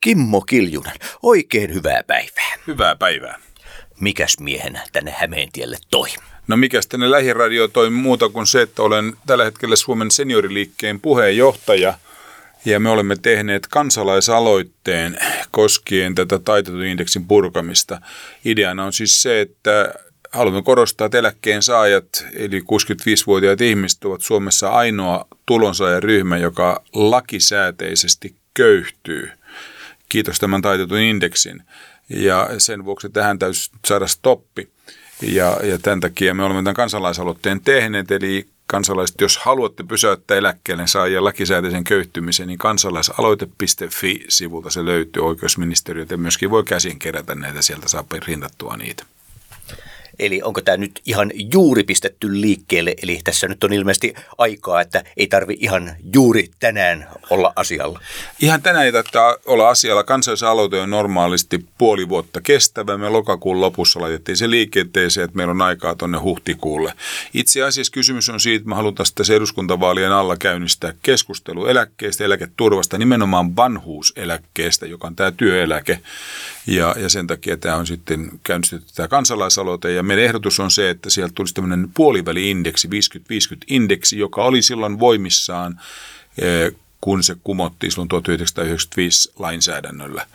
Kimmo Kiljunen, oikein hyvää päivää. Hyvää päivää. Mikäs miehenä tänne Hämeentielle toi? No mikäs tänne lähiradio toi muuta kuin se, että olen tällä hetkellä Suomen senioriliikkeen puheenjohtaja. Ja me olemme tehneet kansalaisaloitteen koskien tätä taitetun indeksin purkamista. Ideana on siis se, että haluamme korostaa, että eläkkeen saajat, eli 65-vuotiaat ihmiset, ovat Suomessa ainoa tulonsaajaryhmä, joka lakisääteisesti köyhtyy. Kiitos tämän taitetun indeksin. Ja sen vuoksi tähän täytyy saada stoppi. Ja tämän takia me olemme tämän kansalaisaloitteen tehneet, eli kansalaiset, jos haluatte pysäyttää eläkkeelle saajien lakisääteisen köyhtymisen, niin kansalaisaloite.fi-sivulta se löytyy oikeusministeriöltä ja myöskin voi käsin kerätä näitä, sieltä saa rintattua niitä. Eli onko tämä nyt ihan juuri pistetty liikkeelle? Eli tässä nyt on ilmeisesti aikaa, että ei tarvitse ihan juuri tänään olla asialla. Ihan tänään ei tarvitse olla asialla. Kansalaisaloite on normaalisti puoli vuotta kestävä. Me lokakuun lopussa laitettiin se liikenteeseen, että meillä on aikaa tuonne huhtikuulle. Itse asiassa kysymys on siitä, että me halutaan tässä eduskuntavaalien alla käynnistää keskustelu eläkkeestä, eläketurvasta, nimenomaan vanhuuseläkkeestä, joka on tämä työeläke. Ja sen takia tämä on sitten käynnistetty tämä kansalaisaloite ja meidän ehdotus on se, että sieltä tulisi tämmöinen puoliväli-indeksi, 50-50-indeksi, joka oli silloin voimissaan, kun se kumottiin silloin 1995 lainsäädännöllä.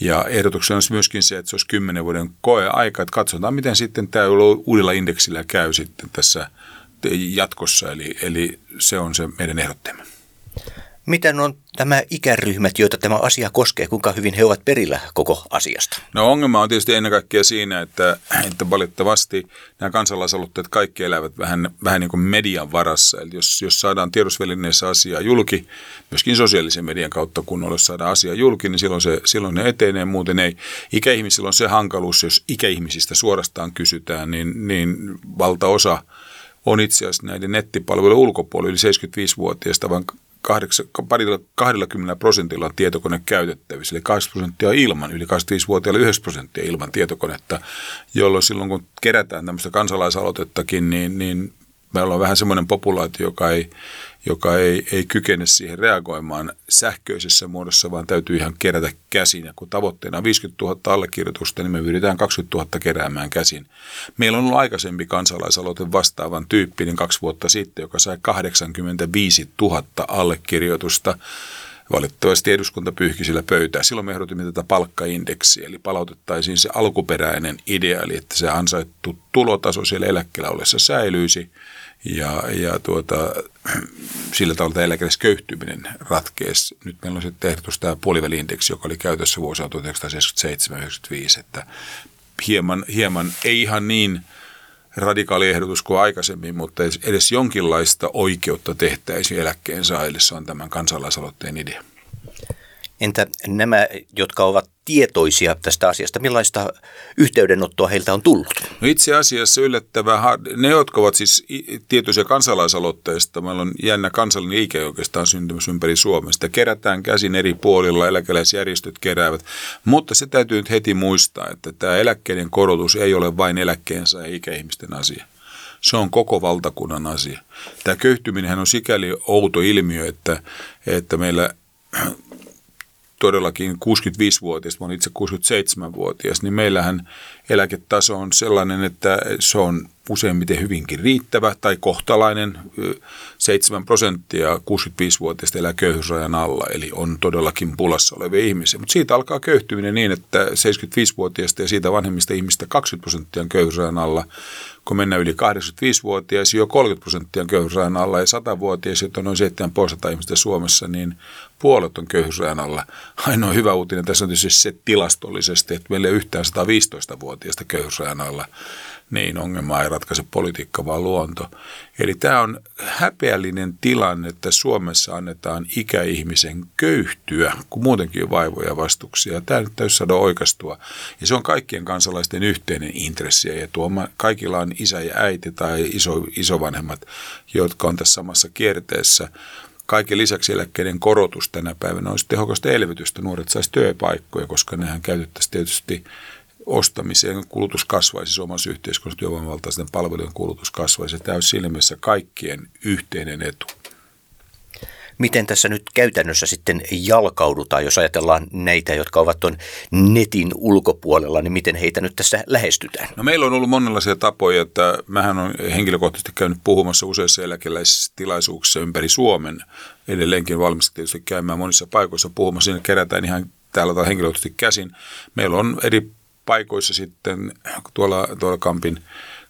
Ja ehdotuksena olisi myöskin se, että se olisi 10 vuoden koeaika, että katsotaan, miten sitten tämä uudella indeksillä käy sitten tässä jatkossa, eli se on se meidän ehdotteemme. Miten on nämä ikäryhmät, joita tämä asia koskee, kuinka hyvin he ovat perillä koko asiasta? No ongelma on tietysti ennen kaikkea siinä, että valitettavasti nämä kansalaisaloitteet kaikki elävät vähän niin kuin median varassa. Eli jos saadaan tiedotusvälineissä asiaa julki, myöskin sosiaalisen median kautta kunnolla, jos saadaan asiaa julki, niin silloin ne etenee, muuten ei. Ikäihmisillä on se hankaluus, jos ikäihmisistä suorastaan kysytään, niin valtaosa on itse asiassa näiden nettipalvelujen ulkopuolella yli 75-vuotiaista, vaan 20% on tietokone käytettävissä, eli 80% on ilman, yli 25-vuotiailla 9% ilman tietokonetta, jolloin silloin kun kerätään tämmöistä kansalaisaloitettakin, niin meillä on vähän semmoinen populaatio, joka ei kykene siihen reagoimaan sähköisessä muodossa, vaan täytyy ihan kerätä käsin. Ja kun tavoitteena on 50 000 allekirjoitusta, niin me yritetään 20 000 keräämään käsin. Meillä on ollut aikaisempi kansalaisaloite vastaavan tyyppinen 2 vuotta sitten, joka sai 85 000 allekirjoitusta. Valitettavasti eduskunta pyyhki sillä pöytää. Silloin me ehdotimme tätä palkkaindeksiä, eli palautettaisiin se alkuperäinen idea, eli että se ansaittu tulotaso siellä eläkkeellä ollessa säilyisi ja sillä tavalla tämä eläkeläisköyhtyminen ratkeisi. Nyt meillä on sitten ehdotus tämä puoliväli-indeksi, joka oli käytössä vuosina 1977-1995, että hieman ei ihan niin radikaali ehdotus kuin aikaisemmin, mutta edes jonkinlaista oikeutta tehtäisiin eläkkeen saajille, se on tämän kansalaisaloitteen idea. Entä nämä, jotka ovat tietoisia tästä asiasta, millaista yhteydenottoa heiltä on tullut? No itse asiassa yllättävää, ne jotka ovat siis tietoisia kansalaisaloitteista, meillä on jännä kansallinen liike oikeastaan syntymässä ympäri Suomea, sitä kerätään käsin eri puolilla, eläkeläisjärjestöt keräävät, mutta se täytyy nyt heti muistaa, että tämä eläkkeiden korotus ei ole vain eläkkeensä ja ikäihmisten asia. Se on koko valtakunnan asia. Tämä köyhtyminenhän on sikäli outo ilmiö, että meillä todellakin 65-vuotias, mä olen itse 67-vuotias, niin meillähän eläketaso on sellainen, että se on useimmiten hyvinkin riittävä tai kohtalainen. 7% 65-vuotiaista elää köyhyysrajan alla, eli on todellakin pulassa olevia ihmisiä. Mutta siitä alkaa köyhtyminen niin, että 75-vuotiaista ja siitä vanhemmista ihmistä 20% on köyhyysrajan alla. Kun mennään yli 85-vuotiaisiin, jo 30% on köyhyysrajan alla ja 100-vuotiaisiin, on noin 700 ihmistä Suomessa, niin puolet on köyhyysrajan alla. Ainoa hyvä uutinen tässä on tietysti se tilastollisesti, että meillä ei yhtään 115-vuotiaista köyhyysrajan alla. Niin ongelmaa ei ratkaise politiikka, vaan luonto. Eli tämä on häpeällinen tilanne, että Suomessa annetaan ikäihmisen köyhtyä, kun muutenkin on vaivoja ja vastuksia. Tämä nyt täytyy saada oikaistua. Ja se on kaikkien kansalaisten yhteinen intressi ja etu. Kaikilla on isä ja äiti tai isovanhemmat, jotka on tässä samassa kierteessä. Kaiken lisäksi eläkkeiden korotus tänä päivänä olisi tehokasta elvytystä. Nuoret saisi työpaikkoja, koska nehän käytettäisiin tietysti ostamiseen, kulutus kasvaisi Suomessa yhteiskunnassa, työvoimavaltaisten palvelujen kulutus kasvaisi. Tämä on silmässä kaikkien yhteinen etu. miten tässä nyt käytännössä sitten jalkaudutaan, jos ajatellaan näitä, jotka ovat tuon netin ulkopuolella, niin miten heitä nyt tässä lähestytään? No meillä on ollut monenlaisia tapoja, että mähän olen henkilökohtaisesti käynyt puhumassa useissa eläkeläistilaisuuksissa ympäri Suomen. Edelleenkin valmistin tietysti käymään monissa paikoissa puhumassa, siinä kerätään ihan täällä henkilökohtaisesti käsin. Meillä on eri paikoissa sitten tuolla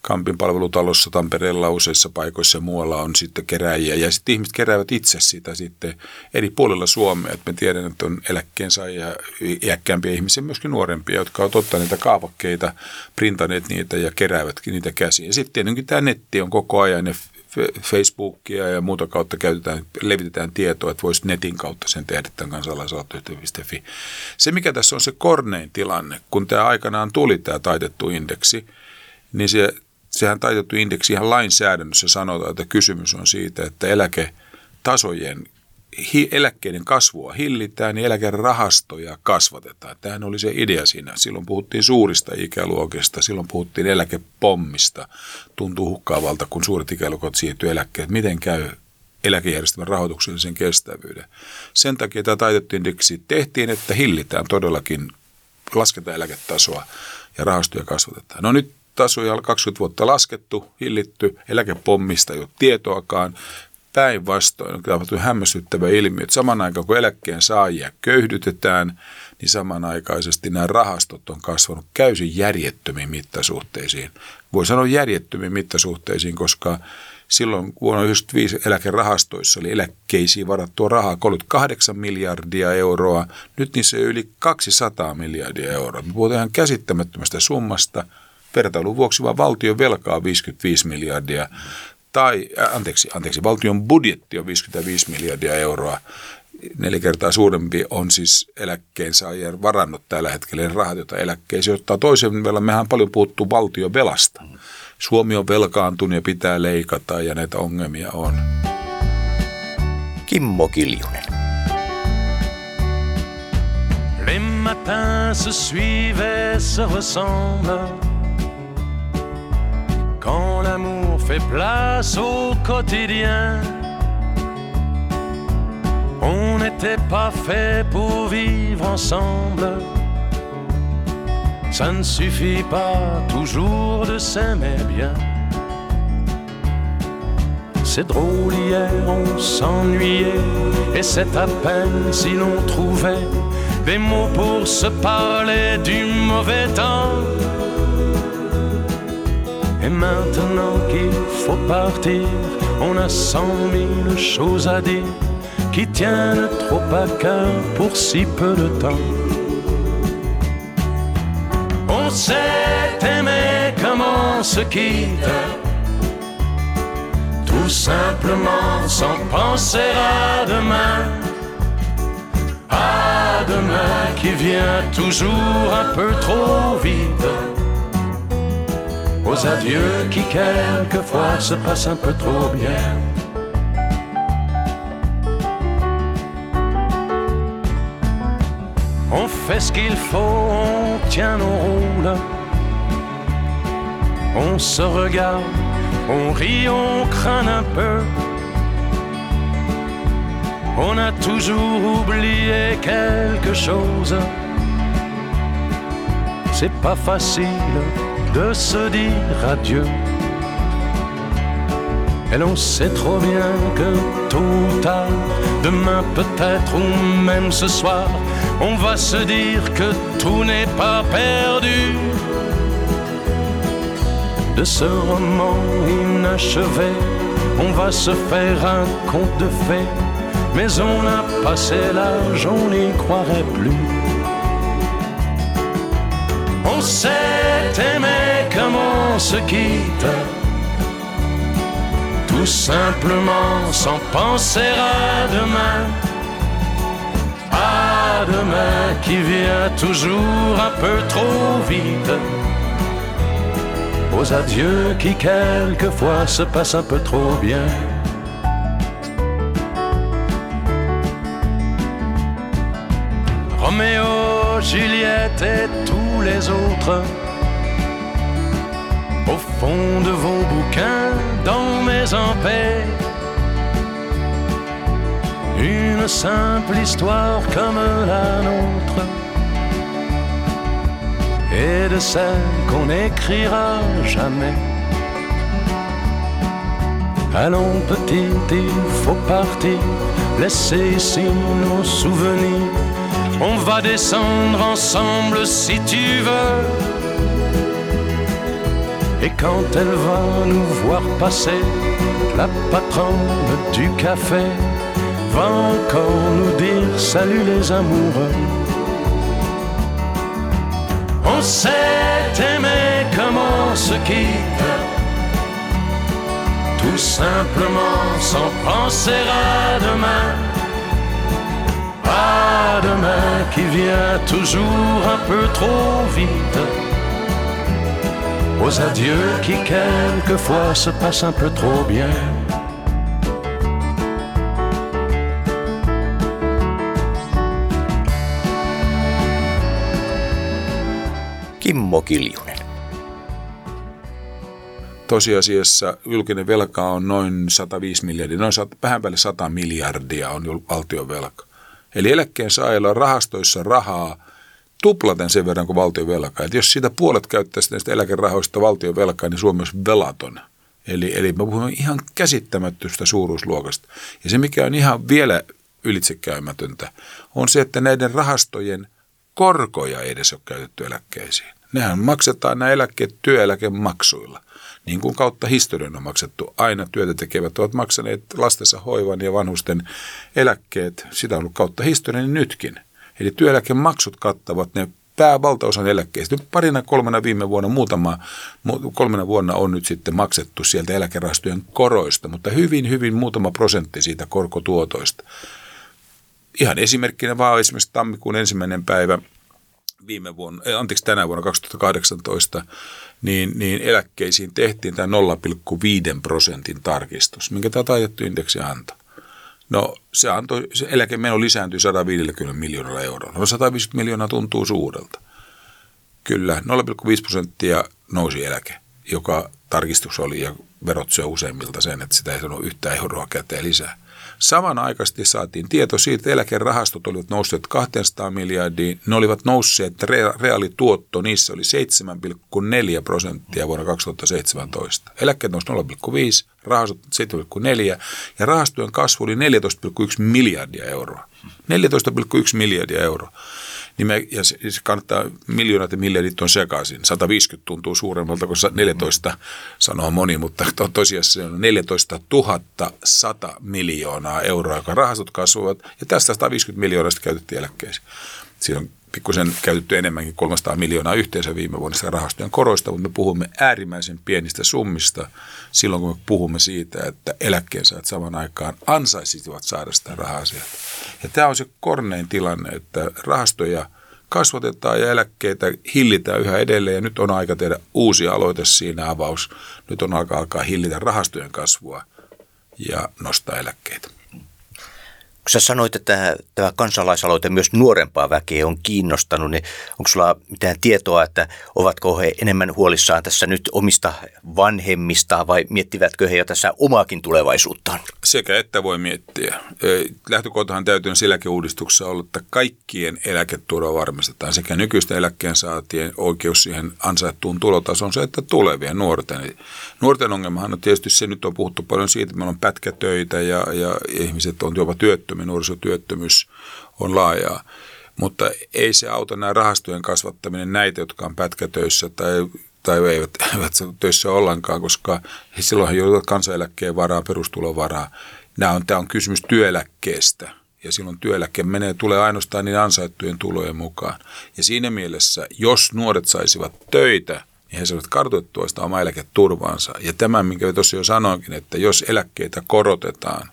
Kampin palvelutalossa, Tampereella useissa paikoissa ja muualla on sitten kerääjiä. Ja sitten ihmiset keräävät itse sitä sitten eri puolilla Suomea. Et me tiedän, että on eläkkeensaajia, iäkkäämpiä ihmisiä, myöskin nuorempia, jotka ovat ottaneet niitä kaavakkeita, printaneet niitä ja keräävätkin niitä käsiä. Ja sitten tietenkin tämä netti on koko ajan ja Facebookia ja muuta kautta levitetään tietoa, että voisi netin kautta sen tehdä tämän kansalaisaloitteen.fi. Se, mikä tässä on se kornein tilanne, kun tämä aikanaan tuli tämä taitettu indeksi, niin sehän taitettu indeksi ihan lainsäädännössä sanotaan, että kysymys on siitä, että eläketasojen, eläkkeiden kasvua hillitään ja eläkerahastoja kasvatetaan. Tämähän oli se idea siinä. Silloin puhuttiin suurista ikäluokista, silloin puhuttiin eläkepommista. Tuntuu hukkaavalta, kun suuret ikäluokat siirtyy eläkkeelle. Miten käy eläkejärjestelmän rahoituksellisen kestävyyden? Sen takia tämä taitettu indeksi tehtiin, että hillitään todellakin, lasketaan eläketasoa ja rahastoja kasvatetaan. No nyt tasoja 20 vuotta laskettu, hillitty, eläkepommista ei ole tietoakaan. Päinvastoin on tapahtunut hämmästyttävä ilmiö, että saman aikaan kun eläkkeen saajia köyhdytetään, niin samanaikaisesti nämä rahastot on kasvanut täysin järjettömiin mittasuhteisiin. Voi sanoa järjettömiin mittasuhteisiin, koska silloin vuonna 1995 eläkerahastoissa oli eläkkeisiin varattua rahaa 38 miljardia euroa, nyt niissä on yli 200 miljardia euroa. Me puhutaan ihan käsittämättömästä summasta. Vertailun vuoksi vaan valtion velkaa on 55 miljardia, tai valtion budjetti on 55 miljardia euroa. 4 kertaa suurempi on siis eläkkeensaajien varannut tällä hetkellä rahat, joita eläkkeisiin ottaa toisen velan. Mehän on paljon puhuttu valtion velasta. Suomi on velkaantunut ja pitää leikata ja näitä ongelmia on. Kimmo Kiljunen. Les matins se suivaient, se ressemblent. Quand l'amour fait place au quotidien, on n'était pas fait pour vivre ensemble. Ça ne suffit pas toujours de s'aimer bien. C'est drôle, hier on s'ennuyait, et c'est à peine si l'on trouvait des mots pour se parler du mauvais temps. Et maintenant qu'il faut partir, on a 100 000 choses à dire qui tiennent trop à cœur pour si peu de temps. On s'est aimé comme on se quitte, tout simplement sans penser à demain. À demain qui vient toujours un peu trop vite, aux adieux qui quelquefois se passent un peu trop bien. On fait ce qu'il faut, on tient nos rôles, on se regarde, on rit, on craint un peu. On a toujours oublié quelque chose. C'est pas facile de se dire adieu. Et l'on sait trop bien que tôt ou tard, demain peut-être ou même ce soir, on va se dire que tout n'est pas perdu. De ce roman inachevé, on va se faire un conte de fées, mais on a passé l'âge, on n'y croirait plus. On s'est aimé comme on se quitte, tout simplement sans penser à demain. À demain qui vient toujours un peu trop vite, aux adieux qui quelquefois se passent un peu trop bien. Roméo, Juliette et tout les autres, au fond de vos bouquins, dans mes en paix, une simple histoire comme la nôtre et de celle qu'on n'écrira jamais. Allons petit, il faut partir, laissez ici nos souvenirs. On va descendre ensemble si tu veux. Et quand elle va nous voir passer, la patronne du café va encore nous dire salut les amoureux. On s'est aimé comme on se quitte, tout simplement sans penser à demain. À demain qui vient toujours un peu trop vite, aux adieux qui quelquefois se passent un peu trop bien. Kimmo Kiljunen. Tosiasiassa julkinen velka on noin 105 miljardia, noin vähän päälle 100 miljardia on valtion velka. Eli eläkkeensaajilla on rahastoissa rahaa tuplaten sen verran kuin valtion velkaa. Jos siitä puolet käyttäisi näistä eläkerahoista valtion velkaa, niin Suomi olisi velaton. Eli me puhumme ihan käsittämättöstä suuruusluokasta. Ja se, mikä on ihan vielä ylitsekäymätöntä, on se, että näiden rahastojen korkoja ei edes ole käytetty eläkkeisiin. Nehän maksetaan nämä eläkkeet työeläkemaksuilla. Niin kuin kautta historian on maksettu. Aina työtä tekevät ovat maksaneet lastensa hoivan ja vanhusten eläkkeet. Sitä on ollut kautta historian nytkin. Eli työeläkemaksut kattavat ne päävaltaosan eläkkeistä. Nyt kolmena viime vuonna on nyt sitten maksettu sieltä eläkerahastojen koroista, mutta hyvin muutama prosentti siitä korkotuotoista. Ihan esimerkkinä vaan esimerkiksi tammikuun 1. päivä tänä vuonna 2018, niin eläkkeisiin tehtiin tämä 0,5% tarkistus, minkä tämä taitettu indeksi antoi. No se eläkemeno lisääntyi 150 miljoonalla eurolla. No 150 miljoonaa tuntuu suurelta. Kyllä, 0,5% nousi eläke, joka tarkistus oli ja verot syö useimmilta sen, että sitä ei sanonut yhtä euroa käteen lisää. Samanaikaisesti saatiin tieto siitä, että eläkerahastot olivat nousseet 200 miljardia. Ne olivat nousseet, että reaalituotto niissä oli 7,4% vuonna 2017. Eläkkeet nousi 0,5, rahastot 7,4 ja rahastojen kasvu oli 14,1 miljardia euroa. 14,1 miljardia euroa. Ja se kannattaa, miljoonat ja miljardit on sekaisin. 150 tuntuu suuremmalta kuin 14, sanoo moni, mutta tosiasiassa se on 14 100 miljoonaa euroa, joka rahastot kasvavat. Ja tästä 150 miljoonasta käytettiin eläkkeisiin. Siinä on pikkusen käytetty enemmänkin 300 miljoonaa yhteensä viime vuonna sitä rahastojen koroista, mutta me puhumme äärimmäisen pienistä summista silloin, kun me puhumme siitä, että eläkkeensaajat saman aikaan ansaisivat saada sitä rahaa sieltä. Ja tämä on se kornein tilanne, että rahastoja kasvatetaan ja eläkkeitä hillitään yhä edelleen ja nyt on aika tehdä uusi aloite siinä avaus. Nyt on aika alkaa hillitä rahastojen kasvua ja nostaa eläkkeitä. Kun sä sanoit, että tämä kansalaisaloite myös nuorempaa väkeä on kiinnostanut, niin onko sulla mitään tietoa, että ovatko he enemmän huolissaan tässä nyt omista vanhemmistaan vai miettivätkö he jo tässä omaakin tulevaisuuttaan? Sekä että voi miettiä. Lähtökohtahan täytyy eläkeuudistuksessa olla, että kaikkien eläketurva varmistetaan sekä nykyistä eläkkeensaatien oikeus siihen ansaittuun tulotasonsa että tulevien nuorten. Nuorten ongelmahan on tietysti se, nyt on puhuttu paljon siitä, että meillä on pätkätöitä ja ihmiset on jopa työttömiä. Nuorisotyöttömyys on laajaa, mutta ei se auta nämä rahastojen kasvattaminen näitä, jotka on pätkätöissä tai eivät töissä ollenkaan, koska silloinhan joudutaan kansaneläkkeen varaa, perustulon varaa. Tämä on kysymys työeläkkeestä ja silloin työeläke tulee ainoastaan niin ansaittujen tulojen mukaan. Ja siinä mielessä, jos nuoret saisivat töitä, niin he saavat kartoittua sitä omaa eläketurvaansa. Ja tämän, minkä tuossa jo sanoinkin, että jos eläkkeitä korotetaan,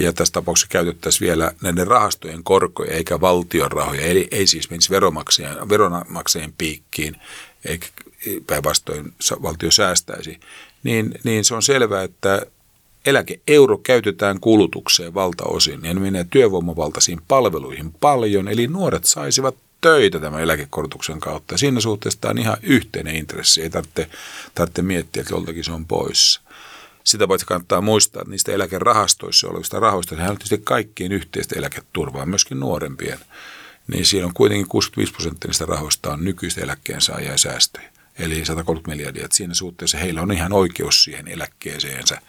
ja tässä tapauksessa käytettäisiin vielä näiden rahastojen korkoja eikä valtion rahoja. Eli ei siis menisi veronmaksajien piikkiin, eikä päinvastoin valtio säästäisi. Niin se on selvää, että eläkeeuro käytetään kulutukseen valtaosin. Ja ne menee työvoimavaltaisiin palveluihin paljon. Eli nuoret saisivat töitä tämän eläkekorotuksen kautta. Siinä suhteessa on ihan yhteinen intressi. Ei tarvitse miettiä, että joltakin se on pois. Sitä voit kannattaa muistaa, että niistä eläkerahastoissa olevista rahoista, sehän on tietysti kaikkiin yhteistä eläketurvaa, myöskin nuorempien. Niin siinä on kuitenkin 65% niistä rahoista on nykyistä eläkkeensaajia säästöjä, eli 130 miljardia. Että siinä suhteessa heillä on ihan oikeus siihen eläkkeeseensä.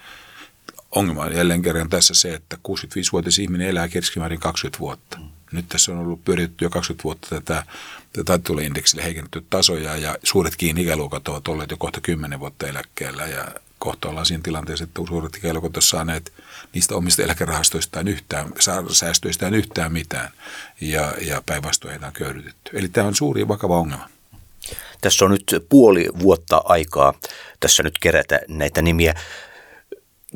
Ongelma on jälleen kerran tässä se, että 65-vuotias ihminen elää keskimäärin 20 vuotta. Nyt tässä on ollut pyöritetty jo 20 vuotta tätä taitetuloindeksillä heikennetty tasoja ja suuretkin ikäluokat ovat olleet jo kohta 10 vuotta eläkkeellä ja kohta ollaan siinä tilanteessa, että suuret ikäluokat ovat saaneet niistä omista eläkerahastoistaan yhtään, säästöistään yhtään mitään ja päinvastoin heitä on köyhdytetty. Eli tämä on suuri ja vakava ongelma. Tässä on nyt puoli vuotta aikaa tässä nyt kerätä näitä nimiä.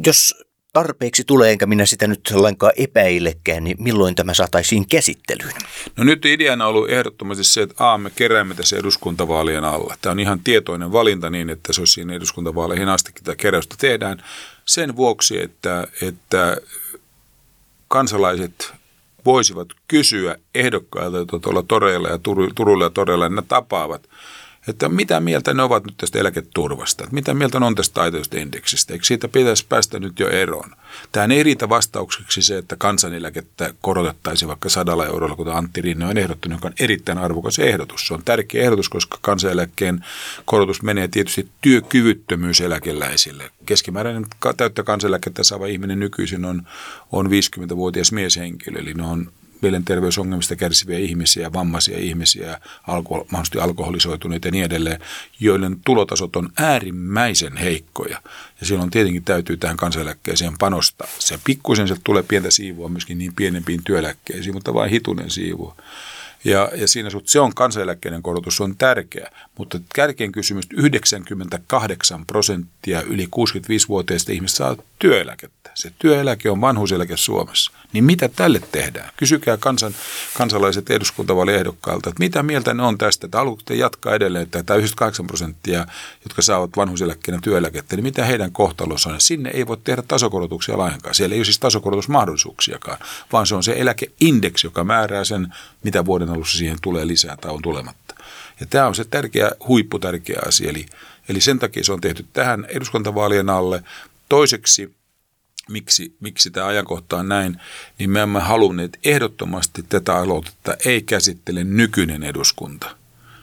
Jos tarpeeksi tulee, enkä minä sitä nyt lainkaan epäilekään, niin milloin tämä saataisiin käsittelyyn? No nyt ideana on ollut ehdottomasti se, että me keräämme tässä eduskuntavaalien alla. Tämä on ihan tietoinen valinta niin, että se olisi siinä eduskuntavaaleihin astikin tätä keräystä tehdään sen vuoksi, että kansalaiset voisivat kysyä ehdokkailta, jotka tuolla toreilla ja Turulla ja toreilla ne tapaavat, että mitä mieltä ne ovat nyt tästä eläketurvasta, että mitä mieltä ne on tästä taitetusta indeksistä, eikö siitä pitäisi päästä nyt jo eroon. Tähän ei riitä vastaukseksi se, että kansaneläkettä korotettaisiin vaikka 100 eurolla, kuten Antti Rinne on ehdottanut, joka on erittäin arvokas ehdotus. Se on tärkeä ehdotus, koska kansaneläkkeen korotus menee tietysti työkyvyttömyyseläkeläisille. Keskimääräinen täyttä kansaneläkettä saava ihminen nykyisin on 50-vuotias mieshenkilö, eli ne on mielenterveysongelmista kärsiviä ihmisiä, vammaisia ihmisiä, mahdollisesti alkoholisoituneita ja niin edelleen, joiden tulotasot on äärimmäisen heikkoja. Ja silloin tietenkin täytyy tähän kansaneläkkeeseen panostaa. Se pikkuisen sieltä tulee pientä siivua myöskin niin pienempiin työeläkkeisiin, mutta vain hitunen siivua. Ja siinä suhteen se on kansaneläkkeiden korotus, on tärkeä. Mutta kärkeen kysymys, 98% yli 65-vuotiaista ihmistä saa työeläkettä. Se työeläke on vanhuuseläke Suomessa. Niin mitä tälle tehdään? Kysykää kansalaiset eduskuntavaaliehdokkailta, että mitä mieltä ne on tästä, että haluatte jatkaa edelleen, että tämä 98%, jotka saavat vanhuuseläkkeenä työeläkettä, niin mitä heidän kohtalonsa on? Sinne ei voi tehdä tasokorotuksia lainkaan. Siellä ei ole siis tasokorotusmahdollisuuksiakaan, vaan se on se eläkeindeksi, joka määrää sen, mitä vuoden alussa siihen tulee lisää tai on tulematta. Ja tämä on se tärkeä, huipputärkeä asia. Eli sen takia se on tehty tähän eduskuntavaalien alle. Toiseksi, miksi tämä ajankohta on näin, niin me emme halunneet ehdottomasti tätä aloitetta ei käsittele nykyinen eduskunta.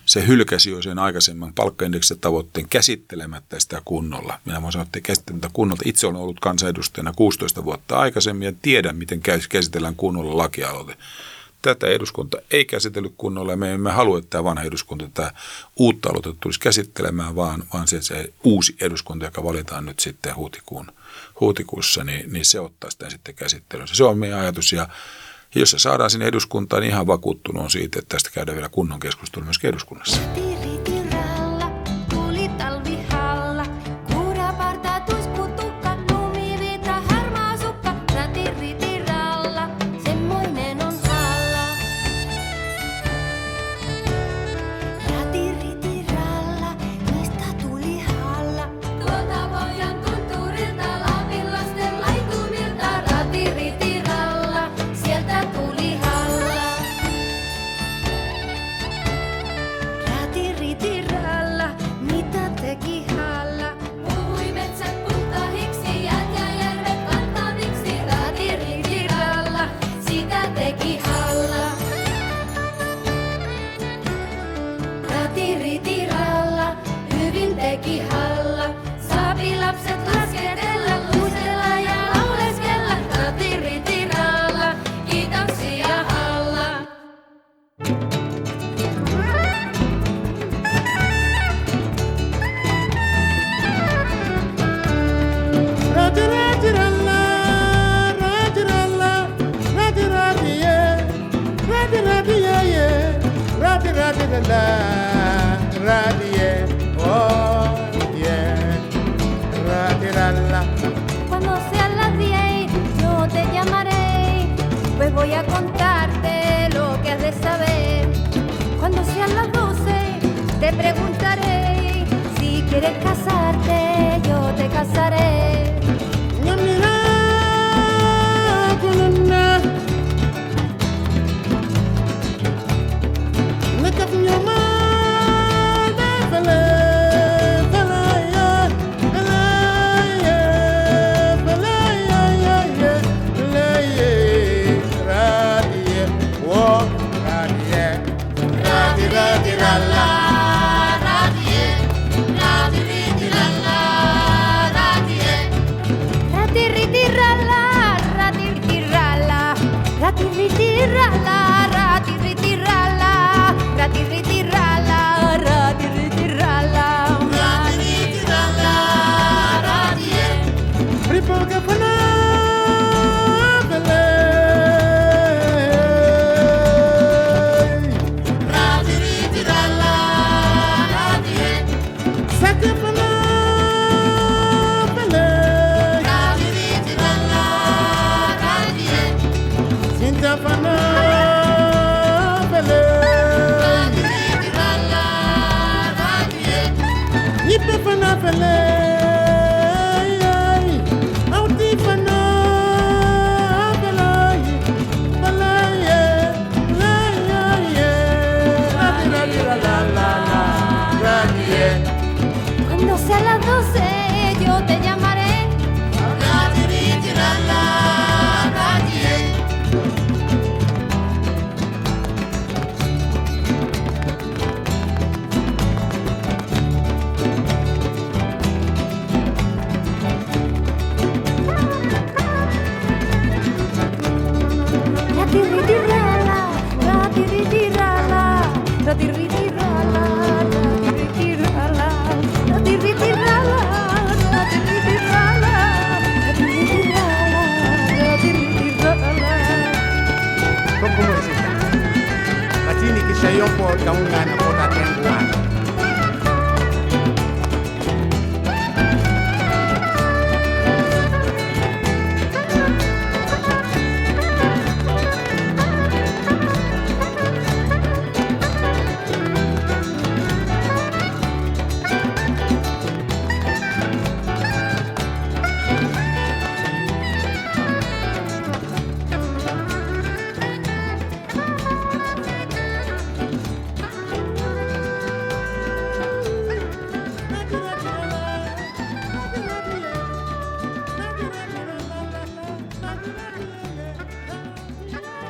Se hylkäsi jo sen aikaisemman palkkaindeksin tavoitteen käsittelemättä sitä kunnolla. Minä voin sanoa, että käsittelemättä kunnolla. Itse olen ollut kansanedustajana 16 vuotta aikaisemmin ja tiedän, miten käsitellään kunnolla lakialoite. Tätä eduskunta ei käsitellyt kunnolla ja me emme halua, että tämä vanha eduskunta tätä uutta aloitetta tulisi käsittelemään, vaan se uusi eduskunta, joka valitaan nyt sitten huhtikuussa, niin se ottaa sitä sitten käsittelyyn. Se on meidän ajatus ja jos se saadaan sinne eduskuntaan, niin ihan vakuuttunut on siitä, että tästä käydään vielä kunnon keskustelu myös eduskunnassa.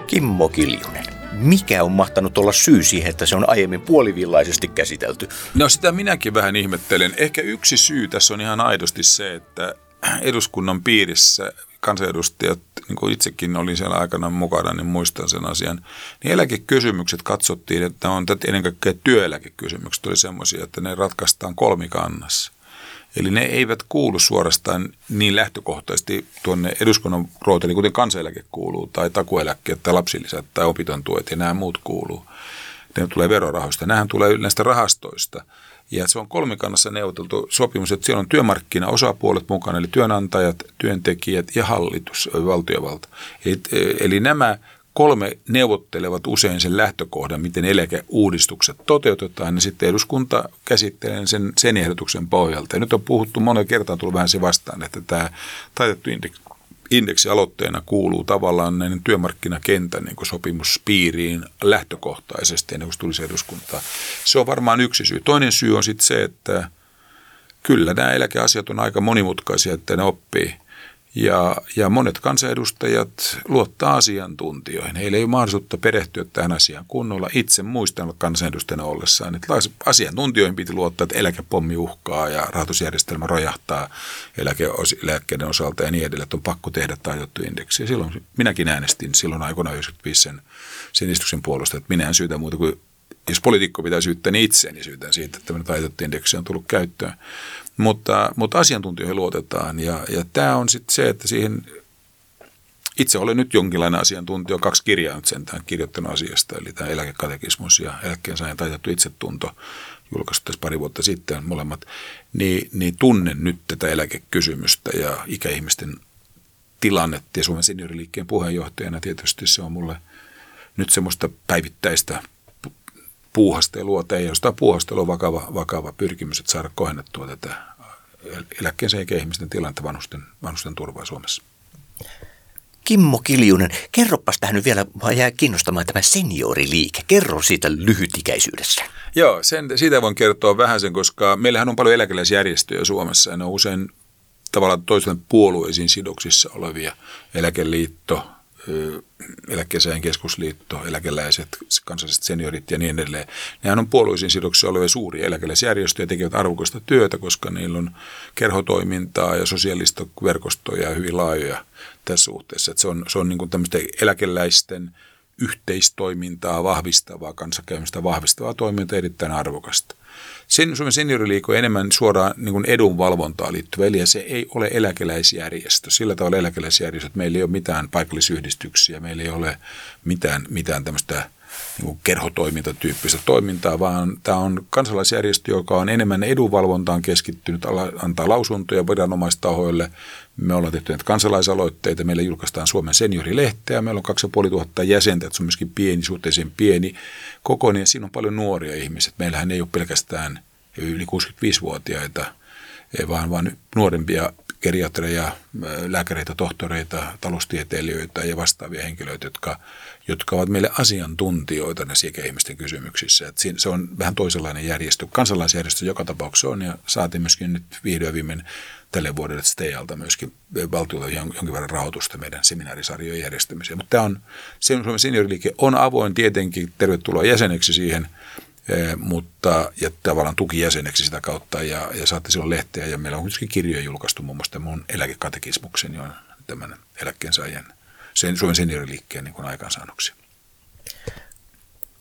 Kimmo Kiljunen, mikä on mahtanut olla syy siihen, että se on aiemmin puolivillaisesti käsitelty? No sitä minäkin vähän ihmettelen. Ehkä yksi syy tässä on ihan aidosti se, että eduskunnan piirissä kansanedustajat, niin kuin itsekin olin siellä aikana mukana, niin muistan sen asian, niin eläkekysymykset katsottiin, että on ennen kaikkea työeläkekysymykset oli semmoisia, että ne ratkaistaan kolmikannassa. Eli ne eivät kuulu suorastaan niin lähtökohtaisesti tuonne eduskunnan rooteliin, kuten kansaneläke kuuluu, tai takueläkkeet, tai lapsilisät, tai opintotuet, ja nämä muut kuuluu. Ne tulee verorahoista. Nämähän tulee näistä rahastoista. Ja se on kolmikannassa neuvoteltu sopimus, että siellä on työmarkkinaosapuolet mukana, eli työnantajat, työntekijät ja hallitus, valtiovalta. Eli nämä kolme neuvottelevat usein sen lähtökohdan, miten eläkeuudistukset toteutetaan, ja sitten eduskunta käsittelee sen ehdotuksen pohjalta. Ja nyt on puhuttu monen kertaan, tullut vähän se vastaan, että tämä taitettu indeksi aloitteena kuuluu tavallaan näiden työmarkkinakentän niin kuin sopimuspiiriin lähtökohtaisesti, ennen kuin tulisi eduskuntaan. Se on varmaan yksi syy. Toinen syy on sitten se, että kyllä nämä eläkeasiat on aika monimutkaisia, että ne oppii. Ja monet kansanedustajat luottaa asiantuntijoihin. Heillä ei ole mahdollisuutta perehtyä tähän asiaan kunnolla. Itse muistan kansanedustajana ollessaan, että asiantuntijoihin piti luottaa, että eläkepommi uhkaa ja rahoitusjärjestelmä rojahtaa eläkkeiden osalta ja niin edelleen, että on pakko tehdä taitettu indeksi. Silloin minäkin äänestin silloin aikoina 95 sen istuksen puolesta, että minä en syytä muuta kuin, jos poliitikko pitää syyttää, niin itseäni niin syytän siitä, että tämmöinen taitettu indeksi on tullut käyttöön. Mutta asiantuntijoihin luotetaan ja tämä on sitten se, että siihen itse olen nyt jonkinlainen asiantuntija, 2 kirjaa nyt sentään kirjoittanut asiasta, eli tämä eläkekatekismus ja eläkkeensaajan taitettu itsetunto, julkaistu tässä pari vuotta sitten molemmat, niin tunnen nyt tätä eläkekysymystä ja ikäihmisten tilannetta ja Suomen senioriliikkeen puheenjohtajana tietysti se on mulle nyt semmoista päivittäistä puuhastelua tai jostain puuhastelua on vakava pyrkimys, että saada kohennettua tätä eläkkeensä ja ihmisten tilannetta vanhusten turvaa Suomessa. Kimmo Kiljunen, kerropas tähän nyt vielä, jää kiinnostamaan tämä senioriliike. Kerro siitä lyhytikäisyydessä. Joo, siitä voin kertoa vähän sen, koska meillähän on paljon eläkeläisjärjestöjä Suomessa ja ne on usein tavallaan toisen puolueisiin sidoksissa olevia eläkeliitto, Eläkeläisten keskusliitto, eläkeläiset, kansalliset seniorit ja niin edelleen. Nehän on puolueisiin sidoksissa olevia suuria eläkeläisjärjestöjä, tekevät arvokasta työtä, koska niillä on kerhotoimintaa ja sosiaalista verkostoja hyvin laajoja tässä suhteessa. Että se on niin kuin tämmöistä eläkeläisten yhteistoimintaa vahvistavaa, kanssakäymistä vahvistavaa toimintaa, erittäin arvokasta. Suomen senioriliike on enemmän suoraan niin kuin edunvalvontaan liittyvä, eli se ei ole eläkeläisjärjestö. Sillä tavalla eläkeläisjärjestöt, meillä ei ole mitään paikallisyhdistyksiä, meillä ei ole mitään tämmöistä niin kuin kerhotoimintatyyppistä toimintaa, vaan tämä on kansalaisjärjestö, joka on enemmän edunvalvontaan keskittynyt, antaa lausuntoja viranomaistahoille. Me ollaan tehty näitä kansalaisaloitteita, meillä julkaistaan Suomen seniorilehteä, meillä on 2500 jäsentä, että se on myöskin pieni, suhteellisen pieni kokoinen, ja siinä on paljon nuoria ihmisiä. Meillähän ei ole pelkästään yli 65-vuotiaita, vaan nuorempia geriatreja, lääkäreitä, tohtoreita, taloustieteilijöitä ja vastaavia henkilöitä, jotka ovat meille asiantuntijoita näissä ikäihmisten kysymyksissä. Et se on vähän toisenlainen järjestö. Kansalaisjärjestö joka tapauksessa on, ja saatiin myöskin nyt vihdoin viimein tälle vuodelle STEAlta myöskin valtiolta jonkin verran rahoitusta meidän seminaarisarjojen järjestämiseen. Mutta tämä on, Suomen senioriliike on avoin tietenkin, tervetuloa jäseneksi siihen, mutta ja tavallaan tukijäseneksi sitä kautta, ja saatte silloin lehteä, ja meillä on myöskin kirjoja julkaistu, muun muassa mun eläkekatekismukseni on tämän eläkkeensaajan Suomen senioriliikkeen niin kuin aikaansaannoksia.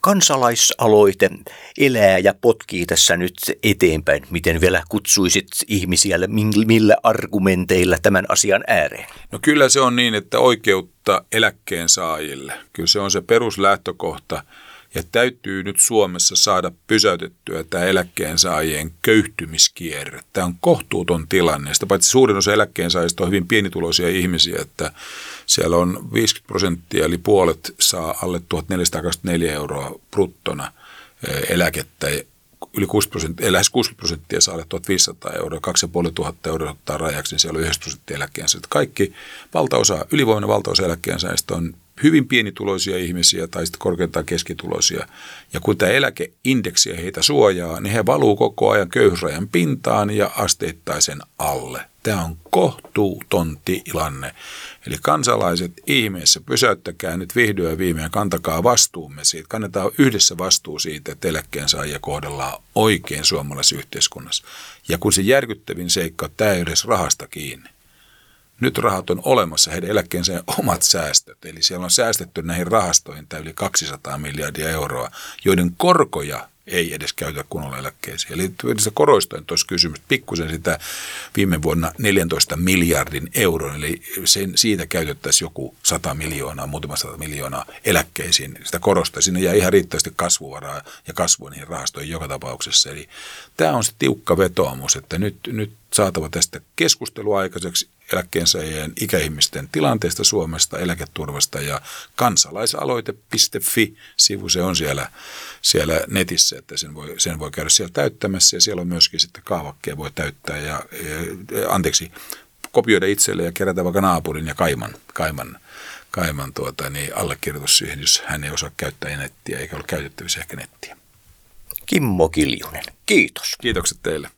Kansalaisaloite elää ja potkii tässä nyt eteenpäin. Miten vielä kutsuisit ihmisiä, millä argumenteilla tämän asian ääreen? No kyllä se on niin, että oikeutta eläkkeensaajille. Kyllä se on se peruslähtökohta. Ja täytyy nyt Suomessa saada pysäytettyä tämä eläkkeensaajien köyhtymiskierre. Tämä on kohtuuton tilanne. Sitä paitsi suurin osa eläkkeensaajista on hyvin pienituloisia ihmisiä, että siellä on 50%, eli puolet saa alle 1424 euroa bruttona eläkettä. Yli 60% saa alle 1500 euroa, 2500 euroa ottaa rajaksi, niin siellä on 9% eläkkeensaajista. Kaikki valtaosa, ylivoimainen valtaosa eläkkeensaajista on hyvin pienituloisia ihmisiä tai sitten korkeintaan keskituloisia. Ja kun tämä eläkeindeksi heitä suojaa, niin he valuu koko ajan köyhyysrajan pintaan ja asteittaisen alle. Tämä on kohtuuton tilanne. Eli kansalaiset, ihmeessä pysäyttäkää nyt vihdoin ja viimein, kantakaa vastuumme siitä. Kannetaan yhdessä vastuu siitä, että eläkkeensaajia kohdellaan oikein suomalaisessa yhteiskunnassa. Ja kun se järkyttävin seikka, tämä ei edes rahasta kiinni. Nyt rahat on olemassa, heidän eläkkeensä omat säästöt. Eli siellä on säästetty näihin rahastoihin yli 200 miljardia euroa, joiden korkoja ei edes käytä kunnolla eläkkeisiin. Eli yhdessä koroista on tuossa kysymys. Pikkusen sitä viime vuonna 14 miljardin euron, eli siitä käytettäisiin joku 100 miljoonaa, muutama 100 miljoonaa eläkkeisiin. Sitä korostaa. Siinä jää ihan riittävästi kasvuvaraa ja kasvua niihin rahastoihin joka tapauksessa. Eli tämä on se tiukka vetoomus, että nyt saatava tästä keskustelua aikaiseksi eläkkeensaajien, ikäihmisten tilanteesta Suomesta, eläketurvasta, ja kansalaisaloite.fi-sivu, se on siellä netissä, että sen voi käydä siellä täyttämässä, ja siellä on myöskin sitten kaavakkeen voi täyttää kopioida itselle ja kerätä vaikka naapurin ja kaiman allekirjoitus siihen, jos hän ei osaa käyttää nettiä eikä ole käytettävissä ehkä nettiä. Kimmo Kiljunen, kiitos. Kiitokset teille.